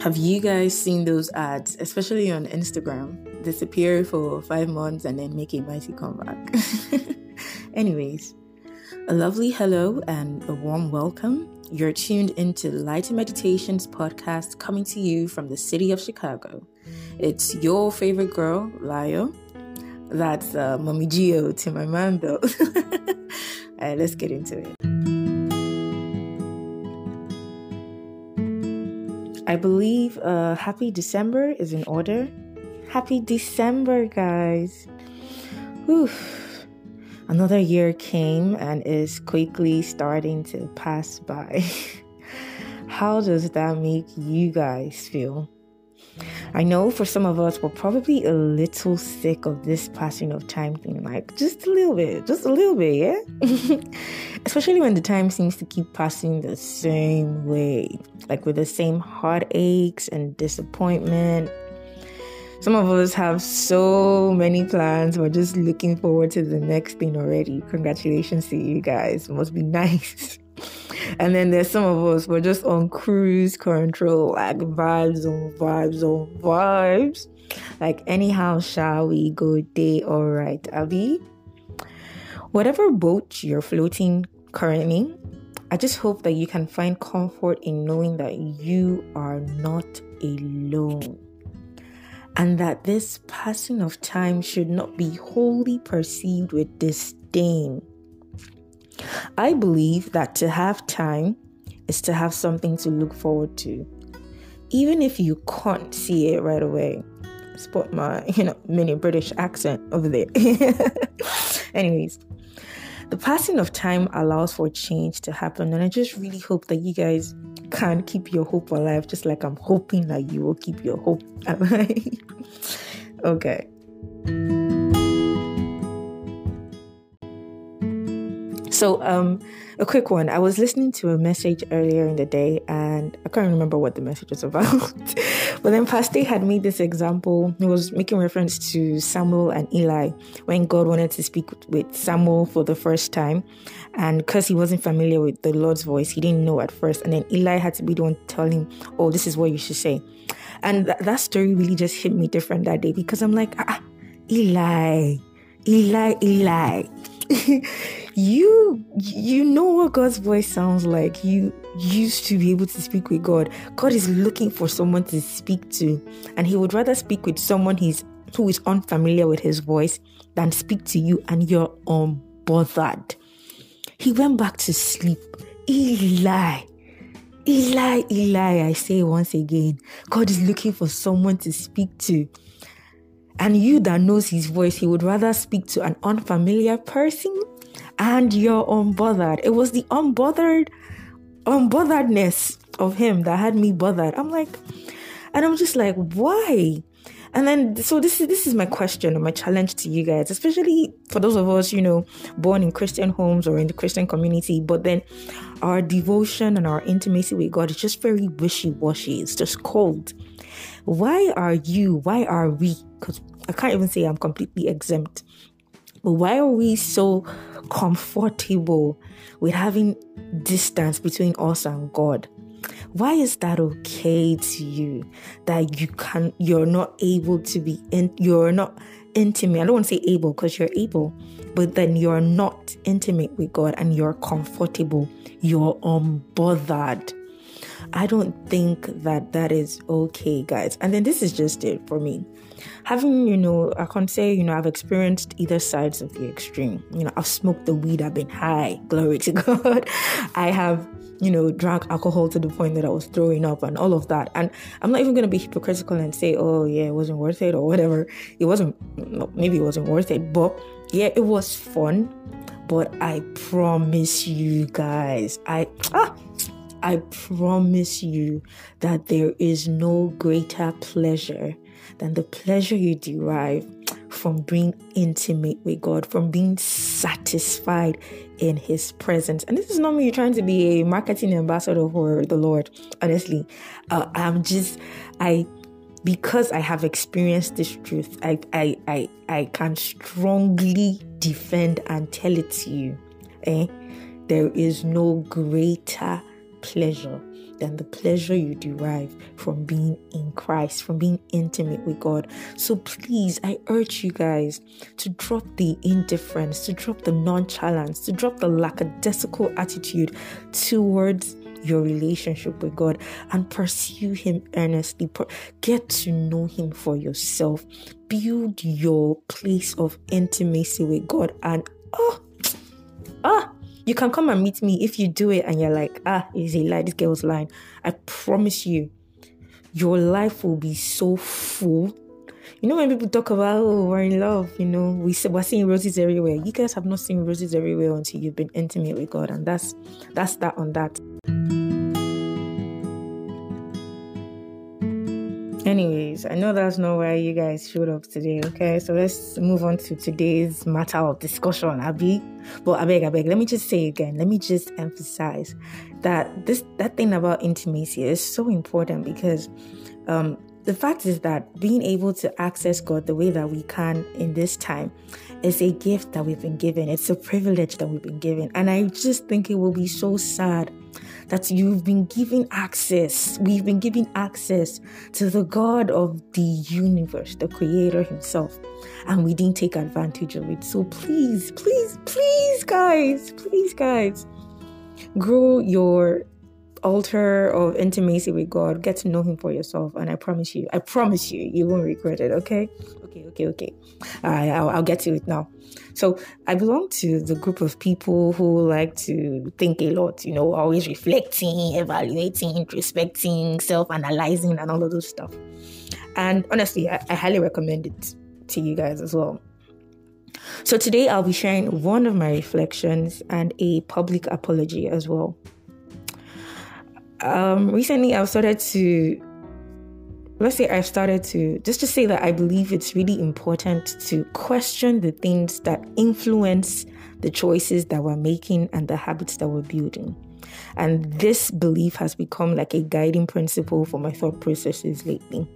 Have you guys seen those ads, especially on Instagram, disappear for 5 months and then make a mighty comeback? Anyways, a lovely hello and a warm welcome. You're tuned into Lighter Meditations podcast, coming to you from the city of Chicago. It's your favorite girl, Layo. That's Mommy Geo to my man, though. All right, let's get into it. I believe happy December is in order. Happy December, guys. Whew. Another year came and is quickly starting to pass by. How does that make you guys feel? I know for some of us, we're probably a little sick of this passing of time thing, like just a little bit, yeah? Especially when the time seems to keep passing the same way, like with the same heartaches and disappointment. Some of us have so many plans. We're just looking forward to the next thing already. Congratulations to you guys. It must be nice. And then there's some of us, we're just on cruise control, like vibes. Like anyhow shall we go day, all right, Abby? Whatever boat you're floating currently, I just hope that you can find comfort in knowing that you are not alone. And that this passing of time should not be wholly perceived with disdain. I believe that to have time is to have something to look forward to, even if you can't see it right away. Spot my, mini British accent over there. Anyways, the passing of time allows for change to happen, and I just really hope that you guys can keep your hope alive, just like I'm hoping that you will keep your hope alive. Okay. So, a quick one. I was listening to a message earlier in the day, and I can't remember what the message was about. But then Pastor had made this example. He was making reference to Samuel and Eli when God wanted to speak with Samuel for the first time. And because he wasn't familiar with the Lord's voice, he didn't know at first. And then Eli had to be the one to tell him, oh, this is what you should say. And that story really just hit me different that day, because I'm like, Eli. You know what God's voice sounds like. You used to be able to speak with God. God is looking for someone to speak to, and he would rather speak with someone who is unfamiliar with his voice than speak to you and you're unbothered. He went back to sleep. Eli, I say once again, God is looking for someone to speak to. And you that knows his voice, he would rather speak to an unfamiliar person and you're unbothered. It was the unbotheredness of him that had me bothered. I'm just like, why? And then, so this is my question and my challenge to you guys, especially for those of us, born in Christian homes or in the Christian community, but then our devotion and our intimacy with God is just very wishy-washy. It's just cold. Why are we, because I can't even say I'm completely exempt, but why are we so comfortable with having distance between us and God? Why is that okay to you, that you're not intimate? I don't want to say able, because you're able, but then you're not intimate with God and you're comfortable, you're unbothered. I don't think that is okay, guys. And then this is just it for me. Having, I can't say, I've experienced either sides of the extreme. I've smoked the weed, I've been high, glory to God. I have, drank alcohol to the point that I was throwing up and all of that. And I'm not even going to be hypocritical and say, oh, yeah, it wasn't worth it or whatever. Maybe it wasn't worth it. But yeah, it was fun. But I promise you guys, I promise you that there is no greater pleasure than the pleasure you derive from being intimate with God, from being satisfied in his presence. And this is not me trying to be a marketing ambassador for the Lord. Honestly, because I have experienced this truth, I can strongly defend and tell it to you. There is no greater pleasure than the pleasure you derive from being in Christ, from being intimate with God. So please, I urge you guys to drop the indifference, to drop the nonchalance, to drop the lackadaisical attitude towards your relationship with God and pursue Him earnestly. Get to know Him for yourself. Build your place of intimacy with God, and you can come and meet me if you do it and you're like, it's a lie, this girl's lying. I promise you, your life will be so full. You know, when people talk about, we're in love, we're seeing roses everywhere. You guys have not seen roses everywhere until you've been intimate with God, and that's that on that. Anyways, I know that's not why you guys showed up today, okay? So let's move on to today's matter of discussion, Abi. But I beg, let me just say again, let me just emphasize that that thing about intimacy is so important, because the fact is that being able to access God the way that we can in this time is a gift that we've been given. It's a privilege that we've been given. And I just think it will be so sad that we've been given access to the God of the universe, the Creator Himself, and we didn't take advantage of it. So please, please, please, guys, grow your altar of intimacy with God. Get to know Him for yourself, and I promise you, you won't regret it, okay? Okay. I'll get to it now. So I belong to the group of people who like to think a lot, always reflecting, evaluating, introspecting, self-analyzing, and all of those stuff. And honestly, I highly recommend it to you guys as well. So today I'll be sharing one of my reflections and a public apology as well. Recently I've started to say that I believe it's really important to question the things that influence the choices that we're making and the habits that we're building. And this belief has become like a guiding principle for my thought processes lately.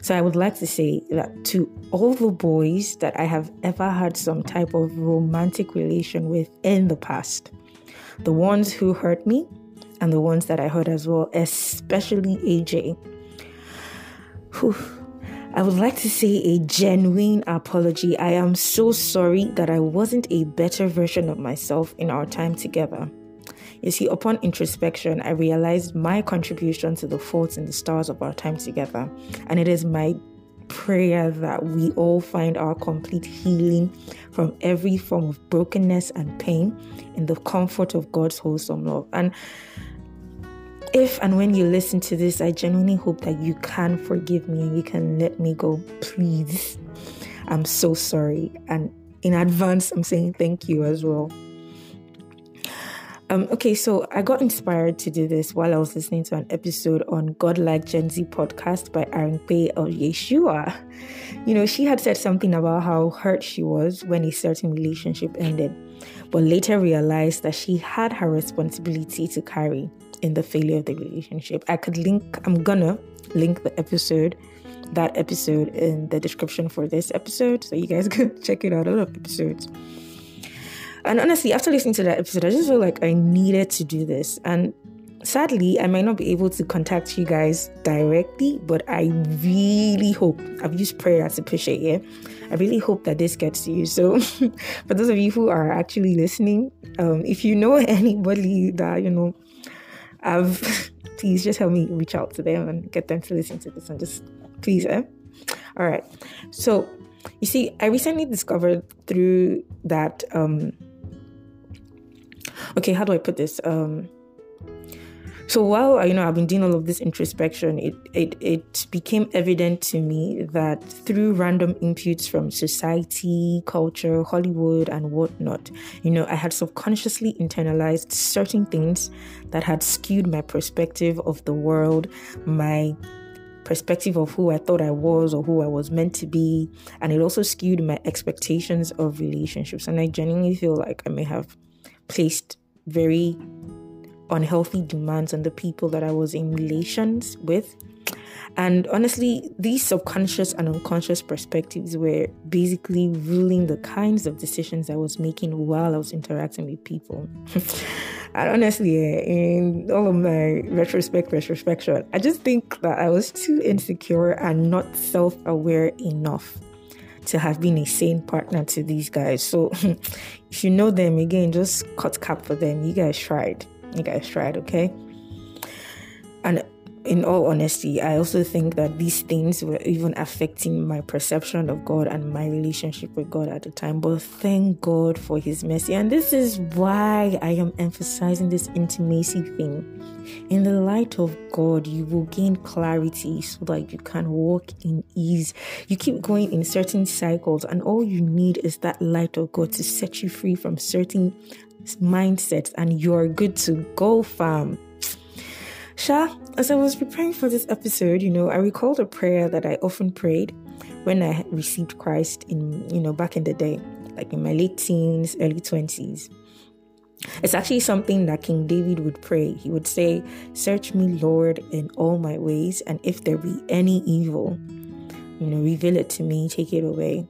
So I would like to say that to all the boys that I have ever had some type of romantic relation with in the past, the ones who hurt me and the ones that I hurt as well, especially AJ, I would like to say a genuine apology. I am so sorry that I wasn't a better version of myself in our time together. You see, upon introspection, I realized my contribution to the faults and the stars of our time together. And it is my prayer that we all find our complete healing from every form of brokenness and pain in the comfort of God's wholesome love. And if and when you listen to this, I genuinely hope that you can forgive me and you can let me go, please. I'm so sorry. And in advance, I'm saying thank you as well. Okay, so I got inspired to do this while I was listening to an episode on Godlike Gen Z podcast by Erin Bay of Yeshua. She had said something about how hurt she was when a certain relationship ended, but later realized that she had her responsibility to carry in the failure of the relationship. I'm gonna link that episode in the description for this episode, so you guys can check it out. A lot of episodes. And honestly, after listening to that episode, I just feel like I needed to do this. And sadly, I might not be able to contact you guys directly, but I really hope, I've used prayer as a pusher here, I really hope that this gets to you. So for those of you who are actually listening, if you know anybody that, please just help me reach out to them and get them to listen to this, and just please, All right. So you see, I recently discovered through that, okay, how do I put this? So while, I've been doing all of this introspection, it became evident to me that through random inputs from society, culture, Hollywood, and whatnot, I had subconsciously internalized certain things that had skewed my perspective of the world, my perspective of who I thought I was or who I was meant to be, and it also skewed my expectations of relationships. And I genuinely feel like I may have placed very unhealthy demands on the people that I was in relations with. And honestly, these subconscious and unconscious perspectives were basically ruling the kinds of decisions I was making while I was interacting with people. And honestly, in all of my retrospection, I just think that I was too insecure and not self-aware enough to have been a sane partner to these guys. So if you know them, again, just cut cap for them. You guys tried, okay? And in all honesty, I also think that these things were even affecting my perception of God and my relationship with God at the time. But thank God for His mercy. And this is why I am emphasizing this intimacy thing. In the light of God, you will gain clarity so that you can walk in ease. You keep going in certain cycles, and all you need is that light of God to set you free from certain mindsets, and you are good to go, fam. As I was preparing for this episode, I recalled a prayer that I often prayed when I received Christ in, back in the day, like in my late teens, early 20s. It's actually something that King David would pray. He would say, "Search me, Lord, in all my ways, and if there be any evil, reveal it to me, take it away."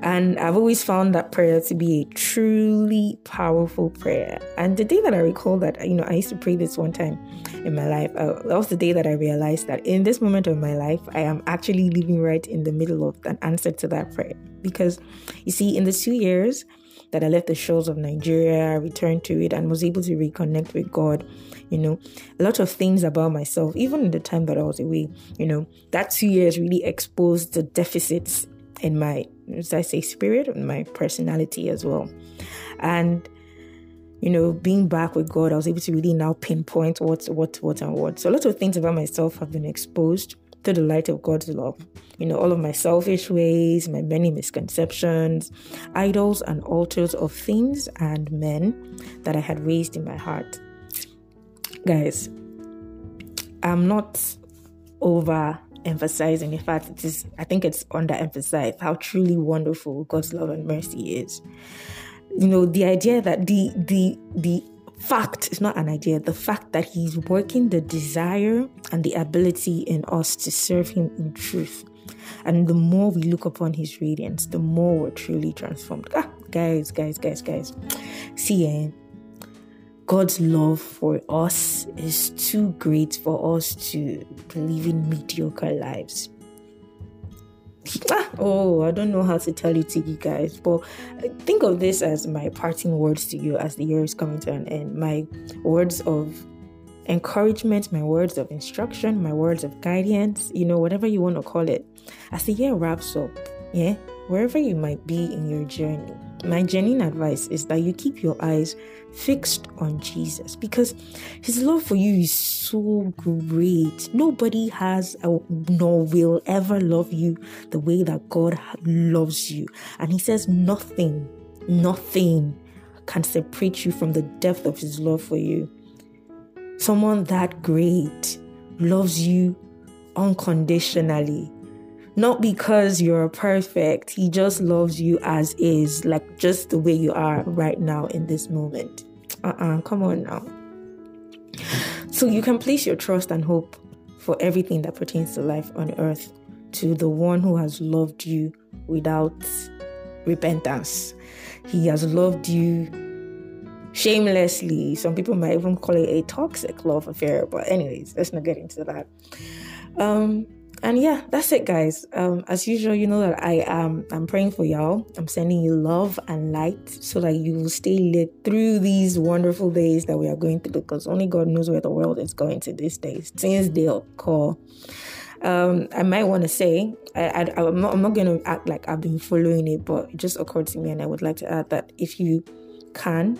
And I've always found that prayer to be a truly powerful prayer. And the day that I recall that, I used to pray this one time in my life. That was the day that I realized that in this moment of my life, I am actually living right in the middle of an answer to that prayer. Because, in the 2 years that I left the shores of Nigeria, I returned to it and was able to reconnect with God, a lot of things about myself, even in the time that I was away, that 2 years really exposed the deficits in my, as I say, spirit and my personality as well. And being back with God, I was able to really now pinpoint what. So a lot of things about myself have been exposed through the light of God's love. All of my selfish ways, my many misconceptions, idols and altars of things and men that I had raised in my heart. Guys, I'm not overemphasizing, in fact, I think it's underemphasized how truly wonderful God's love and mercy is. The idea that the fact, it's not an idea, the fact that He's working the desire and the ability in us to serve Him in truth. And the more we look upon His radiance, the more we're truly transformed. Guys. God's love for us is too great for us to live in mediocre lives. I don't know how to tell it to you guys, but think of this as my parting words to you as the year is coming to an end. My words of encouragement, my words of instruction, my words of guidance, whatever you want to call it. As the year wraps up, wherever you might be in your journey, my genuine advice is that you keep your eyes fixed on Jesus, because His love for you is so great. Nobody has nor will ever love you the way that God loves you. And He says nothing can separate you from the depth of His love for you. Someone that great loves you unconditionally. Not because you're perfect. He just loves you as is, like just the way you are right now in this moment. Come on now. So you can place your trust and hope for everything that pertains to life on earth to the one who has loved you without repentance. He has loved you shamelessly. Some people might even call it a toxic love affair. But anyways, let's not get into that. And yeah, that's it, guys. As usual, that I'm praying for y'all. I'm sending you love and light so that you will stay lit through these wonderful days that we are going through, because only God knows where the world is going to these days. Since they'll call. I might want to say, I'm not going to act like I've been following it, but it just occurred to me and I would like to add that if you can,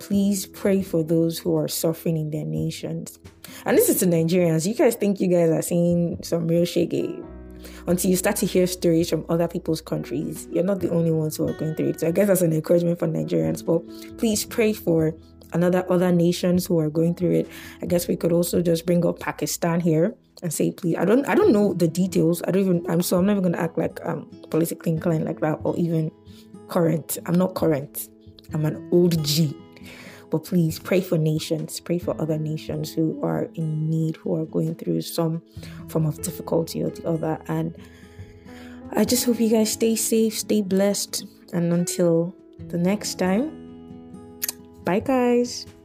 please pray for those who are suffering in their nations. And this is to Nigerians. You guys think you guys are seeing some real shege until you start to hear stories from other people's countries. You're not the only ones who are going through it. So I guess that's an encouragement for Nigerians. But please pray for other nations who are going through it. I guess we could also just bring up Pakistan here and say, please. I don't know the details. I'm never going to act like I'm politically inclined like that or even current. I'm not current. I'm an old G. But please pray for nations, pray for other nations who are in need, who are going through some form of difficulty or the other. And I just hope you guys stay safe, stay blessed. And until the next time, bye guys.